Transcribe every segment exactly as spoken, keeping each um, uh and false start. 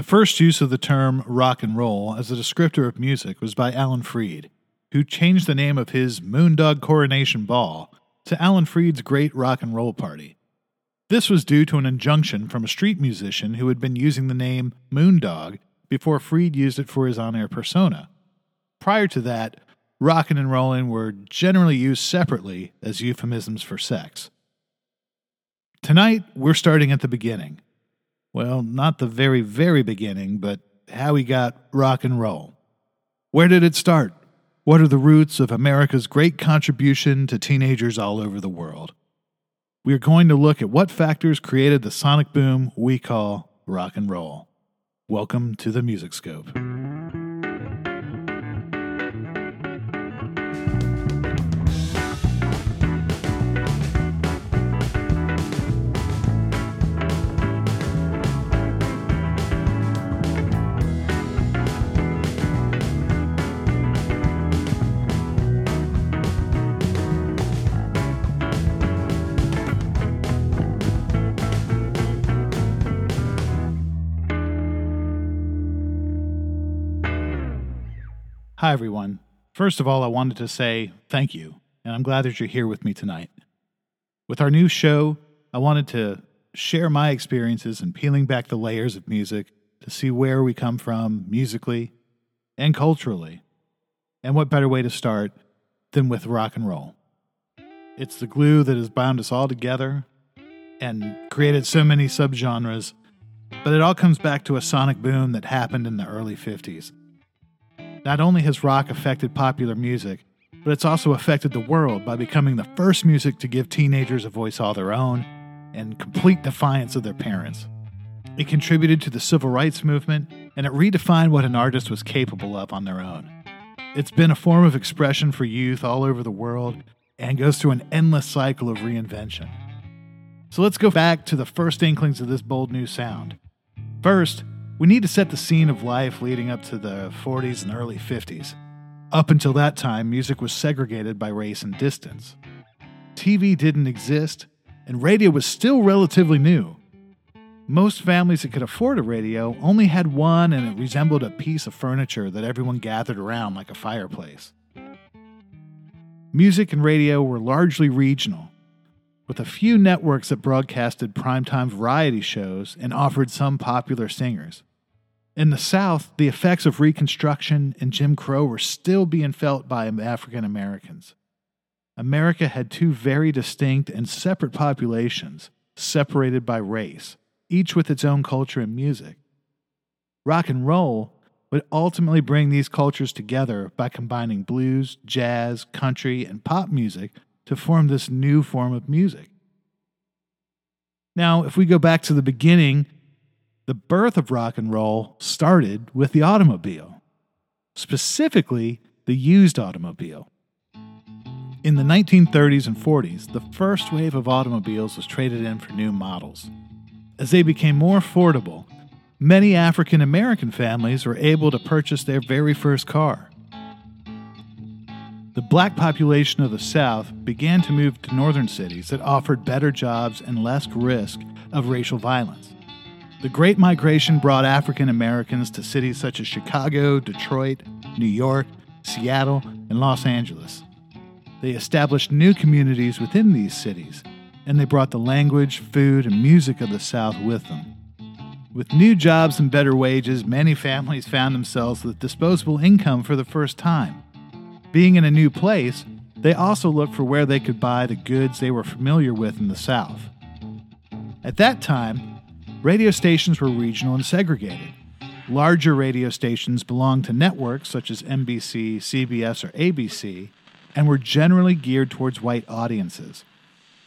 The first use of the term rock and roll as a descriptor of music was by Alan Freed, who changed the name of his Moondog Coronation Ball to Alan Freed's Great Rock and Roll Party. This was due to an injunction from a street musician who had been using the name Moondog before Freed used it for his on-air persona. Prior to that, rockin' and rollin' were generally used separately as euphemisms for sex. Tonight, we're starting at the beginning. Well, not the very, very beginning, but how we got rock and roll. Where did it start? What are the roots of America's great contribution to teenagers all over the world? We are going to look at what factors created the sonic boom we call rock and roll. Welcome to the Music Scope. Hi, everyone. First of all, I wanted to say thank you, and I'm glad that you're here with me tonight. With our new show, I wanted to share my experiences in peeling back the layers of music to see where we come from musically and culturally. And what better way to start than with rock and roll? It's the glue that has bound us all together and created so many subgenres, but it all comes back to a sonic boom that happened in the early fifties. Not only has rock affected popular music, but it's also affected the world by becoming the first music to give teenagers a voice all their own and complete defiance of their parents. It contributed to the civil rights movement, and it redefined what an artist was capable of on their own. It's been a form of expression for youth all over the world and goes through an endless cycle of reinvention. So let's go back to the first inklings of this bold new sound. First, we need to set the scene of life leading up to the forties and early fifties. Up until that time, music was segregated by race and distance. T V didn't exist, and radio was still relatively new. Most families that could afford a radio only had one, and it resembled a piece of furniture that everyone gathered around like a fireplace. Music and radio were largely regional, with a few networks that broadcasted primetime variety shows and offered some popular singers. In the South, the effects of Reconstruction and Jim Crow were still being felt by African Americans. America had two very distinct and separate populations, separated by race, each with its own culture and music. Rock and roll would ultimately bring these cultures together by combining blues, jazz, country, and pop music to form this new form of music. Now, if we go back to the beginning, the birth of rock and roll started with the automobile, specifically the used automobile. In the nineteen thirties and forties, the first wave of automobiles was traded in for new models. As they became more affordable, many African American families were able to purchase their very first car. The black population of the South began to move to northern cities that offered better jobs and less risk of racial violence. The Great Migration brought African Americans to cities such as Chicago, Detroit, New York, Seattle, and Los Angeles. They established new communities within these cities, and they brought the language, food, and music of the South with them. With new jobs and better wages, many families found themselves with disposable income for the first time. Being in a new place, they also looked for where they could buy the goods they were familiar with in the South. At that time, radio stations were regional and segregated. Larger radio stations belonged to networks such as N B C, C B S, or A B C, and were generally geared towards white audiences.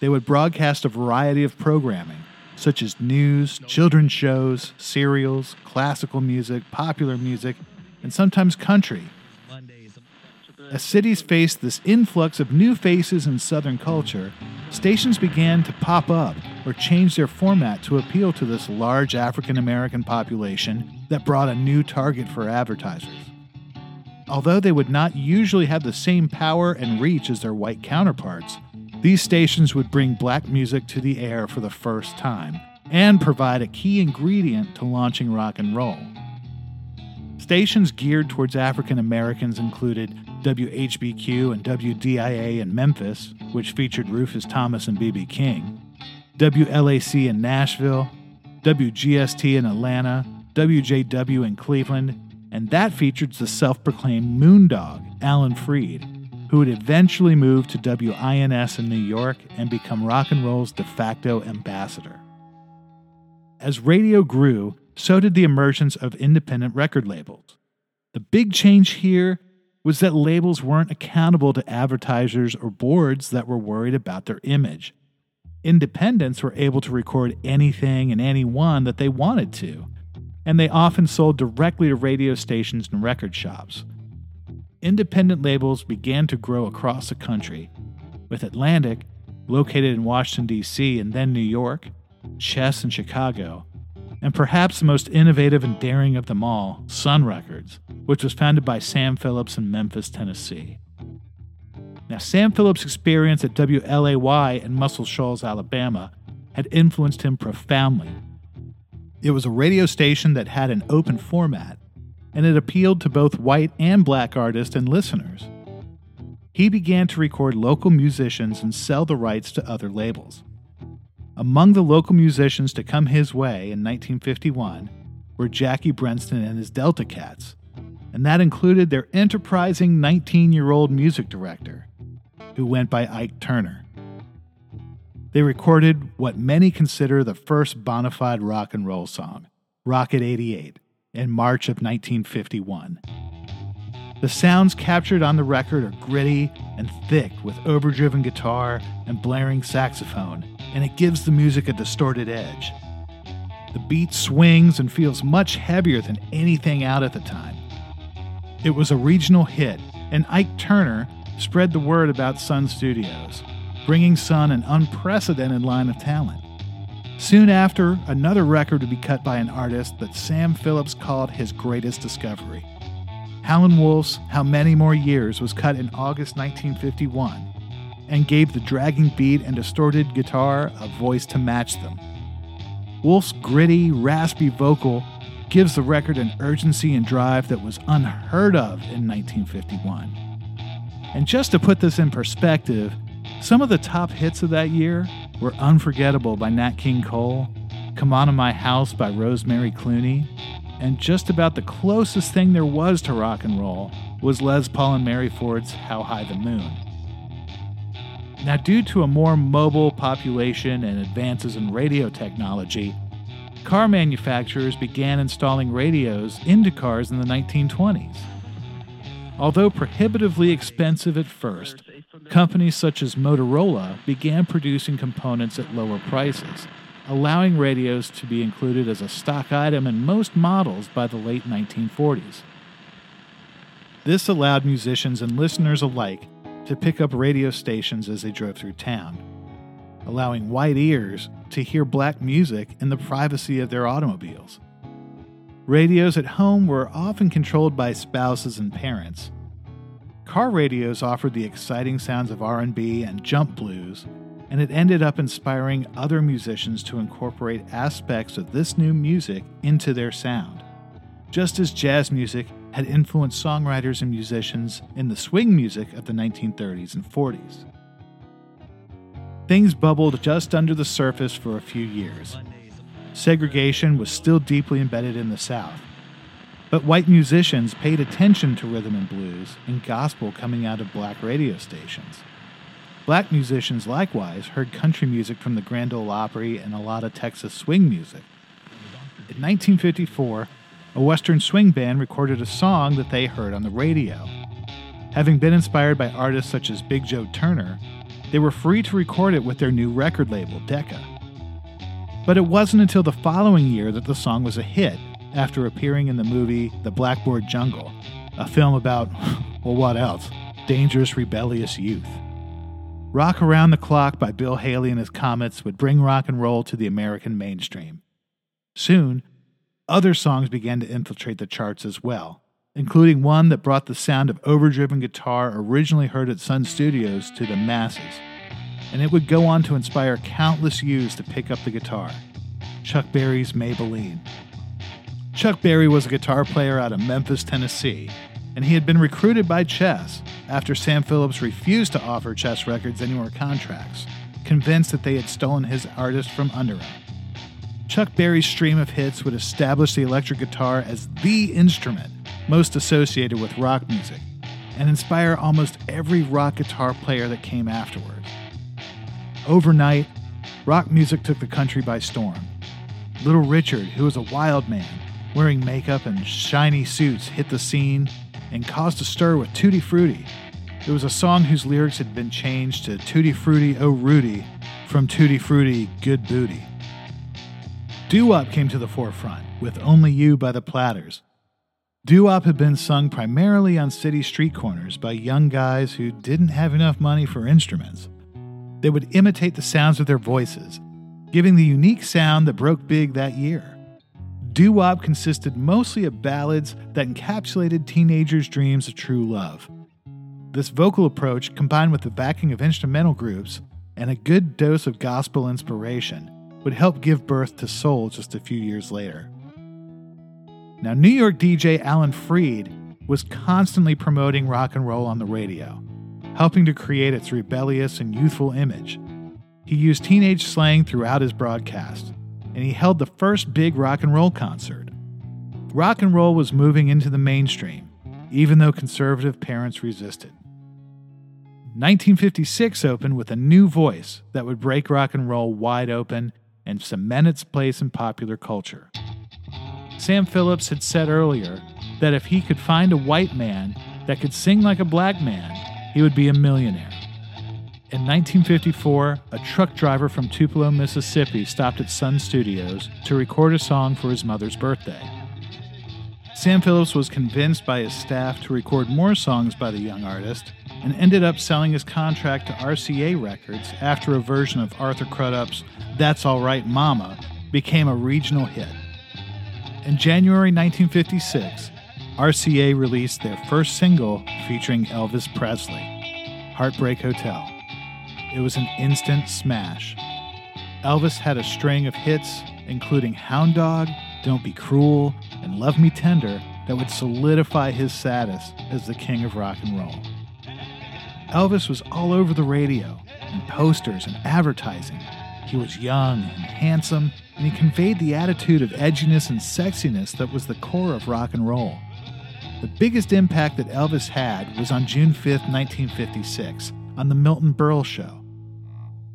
They would broadcast a variety of programming, such as news, children's shows, serials, classical music, popular music, and sometimes country. As cities faced this influx of new faces in Southern culture, stations began to pop up or change their format to appeal to this large African American population that brought a new target for advertisers. Although they would not usually have the same power and reach as their white counterparts, these stations would bring black music to the air for the first time and provide a key ingredient to launching rock and roll. Stations geared towards African Americans included W H B Q and W D I A in Memphis, which featured Rufus Thomas and B B. King, W L A C in Nashville, W G S T in Atlanta, W J W in Cleveland, and that featured the self-proclaimed Moondog, Alan Freed, who would eventually move to W I N S in New York and become rock and roll's de facto ambassador. As radio grew, so did the emergence of independent record labels. The big change here was that labels weren't accountable to advertisers or boards that were worried about their image. Independents were able to record anything and anyone that they wanted to, and they often sold directly to radio stations and record shops. Independent labels began to grow across the country, with Atlantic, located in Washington, D C and then New York, Chess in Chicago, and perhaps the most innovative and daring of them all, Sun Records, which was founded by Sam Phillips in Memphis, Tennessee. Now, Sam Phillips' experience at W L A Y in Muscle Shoals, Alabama, had influenced him profoundly. It was a radio station that had an open format, and it appealed to both white and black artists and listeners. He began to record local musicians and sell the rights to other labels. Among the local musicians to come his way in nineteen fifty-one were Jackie Brenston and his Delta Cats, and that included their enterprising nineteen-year-old music director, who went by Ike Turner. They recorded what many consider the first bona fide rock and roll song, Rocket eighty-eight, in March of nineteen fifty-one. The sounds captured on the record are gritty and thick with overdriven guitar and blaring saxophone, and it gives the music a distorted edge. The beat swings and feels much heavier than anything out at the time. It was a regional hit, and Ike Turner spread the word about Sun Studios, bringing Sun an unprecedented line of talent. Soon after, another record would be cut by an artist that Sam Phillips called his greatest discovery. Howlin' Wolf's How Many More Years was cut in August nineteen fifty-one, and gave the dragging beat and distorted guitar a voice to match them. Wolf's gritty, raspy vocal gives the record an urgency and drive that was unheard of in nineteen fifty-one. And just to put this in perspective, some of the top hits of that year were Unforgettable by Nat King Cole, Come On to My House by Rosemary Clooney, and just about the closest thing there was to rock and roll was Les Paul and Mary Ford's How High the Moon. Now, due to a more mobile population and advances in radio technology, car manufacturers began installing radios into cars in the nineteen twenties. Although prohibitively expensive at first, companies such as Motorola began producing components at lower prices, allowing radios to be included as a stock item in most models by the late nineteen forties. This allowed musicians and listeners alike to pick up radio stations as they drove through town, allowing white ears to hear black music in the privacy of their automobiles. Radios at home were often controlled by spouses and parents. Car radios offered the exciting sounds of R and B and jump blues, and it ended up inspiring other musicians to incorporate aspects of this new music into their sound. Just as jazz music had influenced songwriters and musicians in the swing music of the nineteen thirties and forties. Things bubbled just under the surface for a few years. Segregation was still deeply embedded in the South, but white musicians paid attention to rhythm and blues and gospel coming out of black radio stations. Black musicians likewise heard country music from the Grand Ole Opry and a lot of Texas swing music. In nineteen fifty-four, a Western swing band recorded a song that they heard on the radio. Having been inspired by artists such as Big Joe Turner, they were free to record it with their new record label, Decca. But it wasn't until the following year that the song was a hit, after appearing in the movie The Blackboard Jungle, a film about, well, what else? Dangerous, rebellious youth. Rock Around the Clock by Bill Haley and his Comets would bring rock and roll to the American mainstream. Soon, other songs began to infiltrate the charts as well, including one that brought the sound of overdriven guitar originally heard at Sun Studios to the masses, and it would go on to inspire countless youths to pick up the guitar, Chuck Berry's Maybelline. Chuck Berry was a guitar player out of Memphis, Tennessee, and he had been recruited by Chess after Sam Phillips refused to offer Chess Records any more contracts, convinced that they had stolen his artist from under him. Chuck Berry's stream of hits would establish the electric guitar as the instrument most associated with rock music and inspire almost every rock guitar player that came afterward. Overnight, rock music took the country by storm. Little Richard, who was a wild man, wearing makeup and shiny suits, hit the scene and caused a stir with Tutti Frutti. It was a song whose lyrics had been changed to Tutti Frutti Oh Rudy from Tutti Frutti Good Booty. Doo-Wop came to the forefront with Only You by The Platters. Doo-Wop had been sung primarily on city street corners by young guys who didn't have enough money for instruments. They would imitate the sounds of their voices, giving the unique sound that broke big that year. Doo-Wop consisted mostly of ballads that encapsulated teenagers' dreams of true love. This vocal approach, combined with the backing of instrumental groups and a good dose of gospel inspiration, would help give birth to soul just a few years later. Now, New York D J Alan Freed was constantly promoting rock and roll on the radio, helping to create its rebellious and youthful image. He used teenage slang throughout his broadcast, and he held the first big rock and roll concert. Rock and roll was moving into the mainstream, even though conservative parents resisted. nineteen fifty-six opened with a new voice that would break rock and roll wide open and cement its place in popular culture. Sam Phillips had said earlier that if he could find a white man that could sing like a black man, he would be a millionaire. In nineteen fifty-four, a truck driver from Tupelo, Mississippi stopped at Sun Studios to record a song for his mother's birthday. Sam Phillips was convinced by his staff to record more songs by the young artist and ended up selling his contract to R C A Records after a version of Arthur Crudup's That's All Right Mama became a regional hit. In January nineteen fifty-six, R C A released their first single featuring Elvis Presley, Heartbreak Hotel. It was an instant smash. Elvis had a string of hits, including Hound Dog, Don't Be Cruel, and Love Me Tender, that would solidify his status as the king of rock and roll. Elvis was all over the radio, and posters and advertising. He was young and handsome, and he conveyed the attitude of edginess and sexiness that was the core of rock and roll. The biggest impact that Elvis had was on June fifth, nineteen fifty-six, on the Milton Berle Show.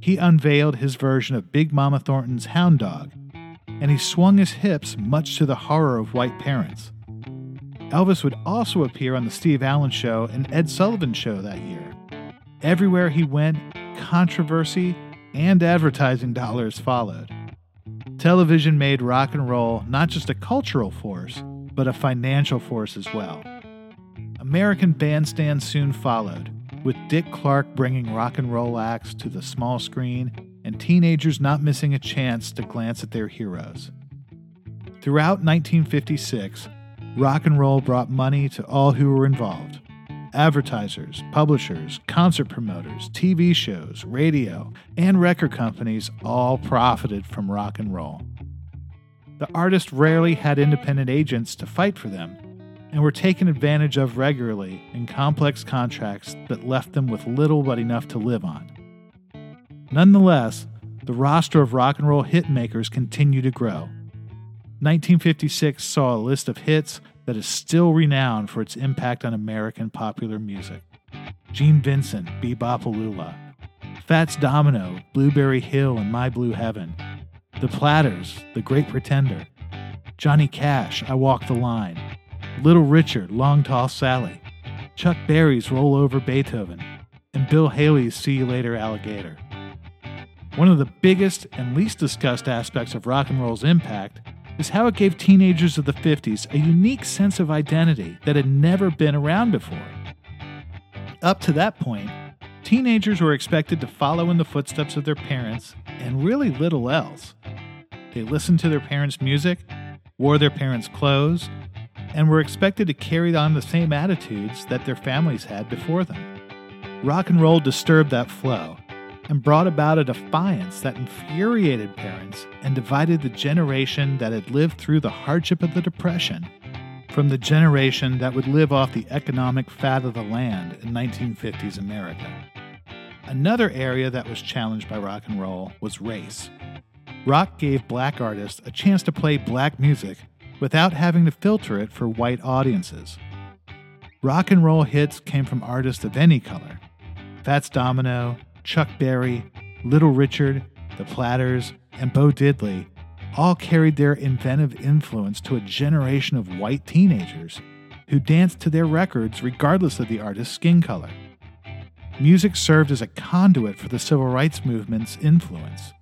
He unveiled his version of Big Mama Thornton's Hound Dog, and he swung his hips much to the horror of white parents. Elvis would also appear on the Steve Allen Show and Ed Sullivan Show that year. Everywhere he went, controversy and advertising dollars followed. Television made rock and roll not just a cultural force, but a financial force as well. American Bandstand soon followed, with Dick Clark bringing rock and roll acts to the small screen and teenagers not missing a chance to glance at their heroes. Throughout nineteen fifty-six, rock and roll brought money to all who were involved: advertisers, publishers, concert promoters, T V shows, radio, and record companies all profited from rock and roll. The artists rarely had independent agents to fight for them and were taken advantage of regularly in complex contracts that left them with little but enough to live on. Nonetheless, the roster of rock and roll hit makers continued to grow. nineteen fifty-six saw a list of hits that is still renowned for its impact on American popular music. Gene Vincent, Bebopaloola; Fats Domino, Blueberry Hill and My Blue Heaven; The Platters, The Great Pretender; Johnny Cash, I Walk the Line; Little Richard, Long Tall Sally; Chuck Berry's Roll Over Beethoven; and Bill Haley's See You Later Alligator. One of the biggest and least discussed aspects of rock and roll's impact is how it gave teenagers of the fifties a unique sense of identity that had never been around before. Up to that point, teenagers were expected to follow in the footsteps of their parents and really little else. They listened to their parents' music, wore their parents' clothes, and were expected to carry on the same attitudes that their families had before them. Rock and roll disturbed that flow, and brought about a defiance that infuriated parents and divided the generation that had lived through the hardship of the Depression from the generation that would live off the economic fat of the land in nineteen fifties America. Another area that was challenged by rock and roll was race. Rock gave black artists a chance to play black music without having to filter it for white audiences. Rock and roll hits came from artists of any color. Fats Domino, Chuck Berry, Little Richard, The Platters, and Bo Diddley all carried their inventive influence to a generation of white teenagers who danced to their records regardless of the artist's skin color. Music served as a conduit for the civil rights movement's influence,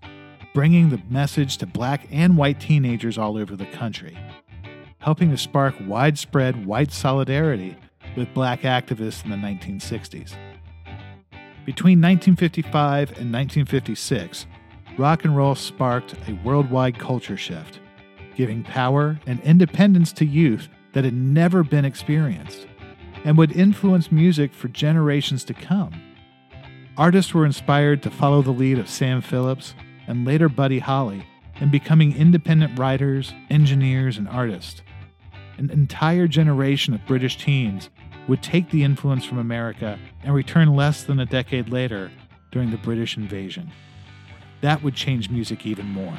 bringing the message to black and white teenagers all over the country, helping to spark widespread white solidarity with black activists in the nineteen sixties. Between nineteen fifty-five and nineteen fifty-six, rock and roll sparked a worldwide culture shift, giving power and independence to youth that had never been experienced and would influence music for generations to come. Artists were inspired to follow the lead of Sam Phillips and later Buddy Holly in becoming independent writers, engineers, and artists. An entire generation of British teens would take the influence from America and return less than a decade later during the British invasion. That would change music even more.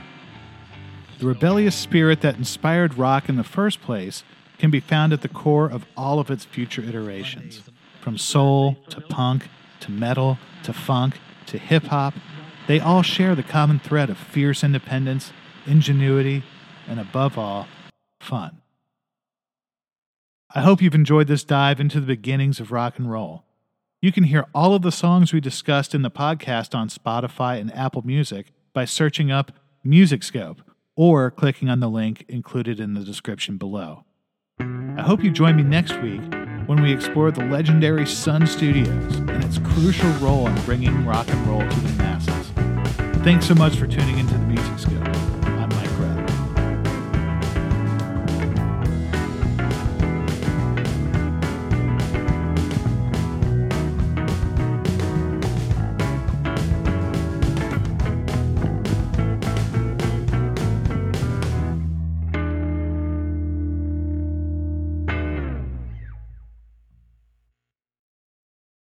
The rebellious spirit that inspired rock in the first place can be found at the core of all of its future iterations, from soul to punk to metal to funk to hip-hop. They all share the common thread of fierce independence, ingenuity, and above all, fun. I hope you've enjoyed this dive into the beginnings of rock and roll. You can hear all of the songs we discussed in the podcast on Spotify and Apple Music by searching up Music Scope or clicking on the link included in the description below. I hope you join me next week when we explore the legendary Sun Studios and its crucial role in bringing rock and roll to the masses. Thanks so much for tuning into the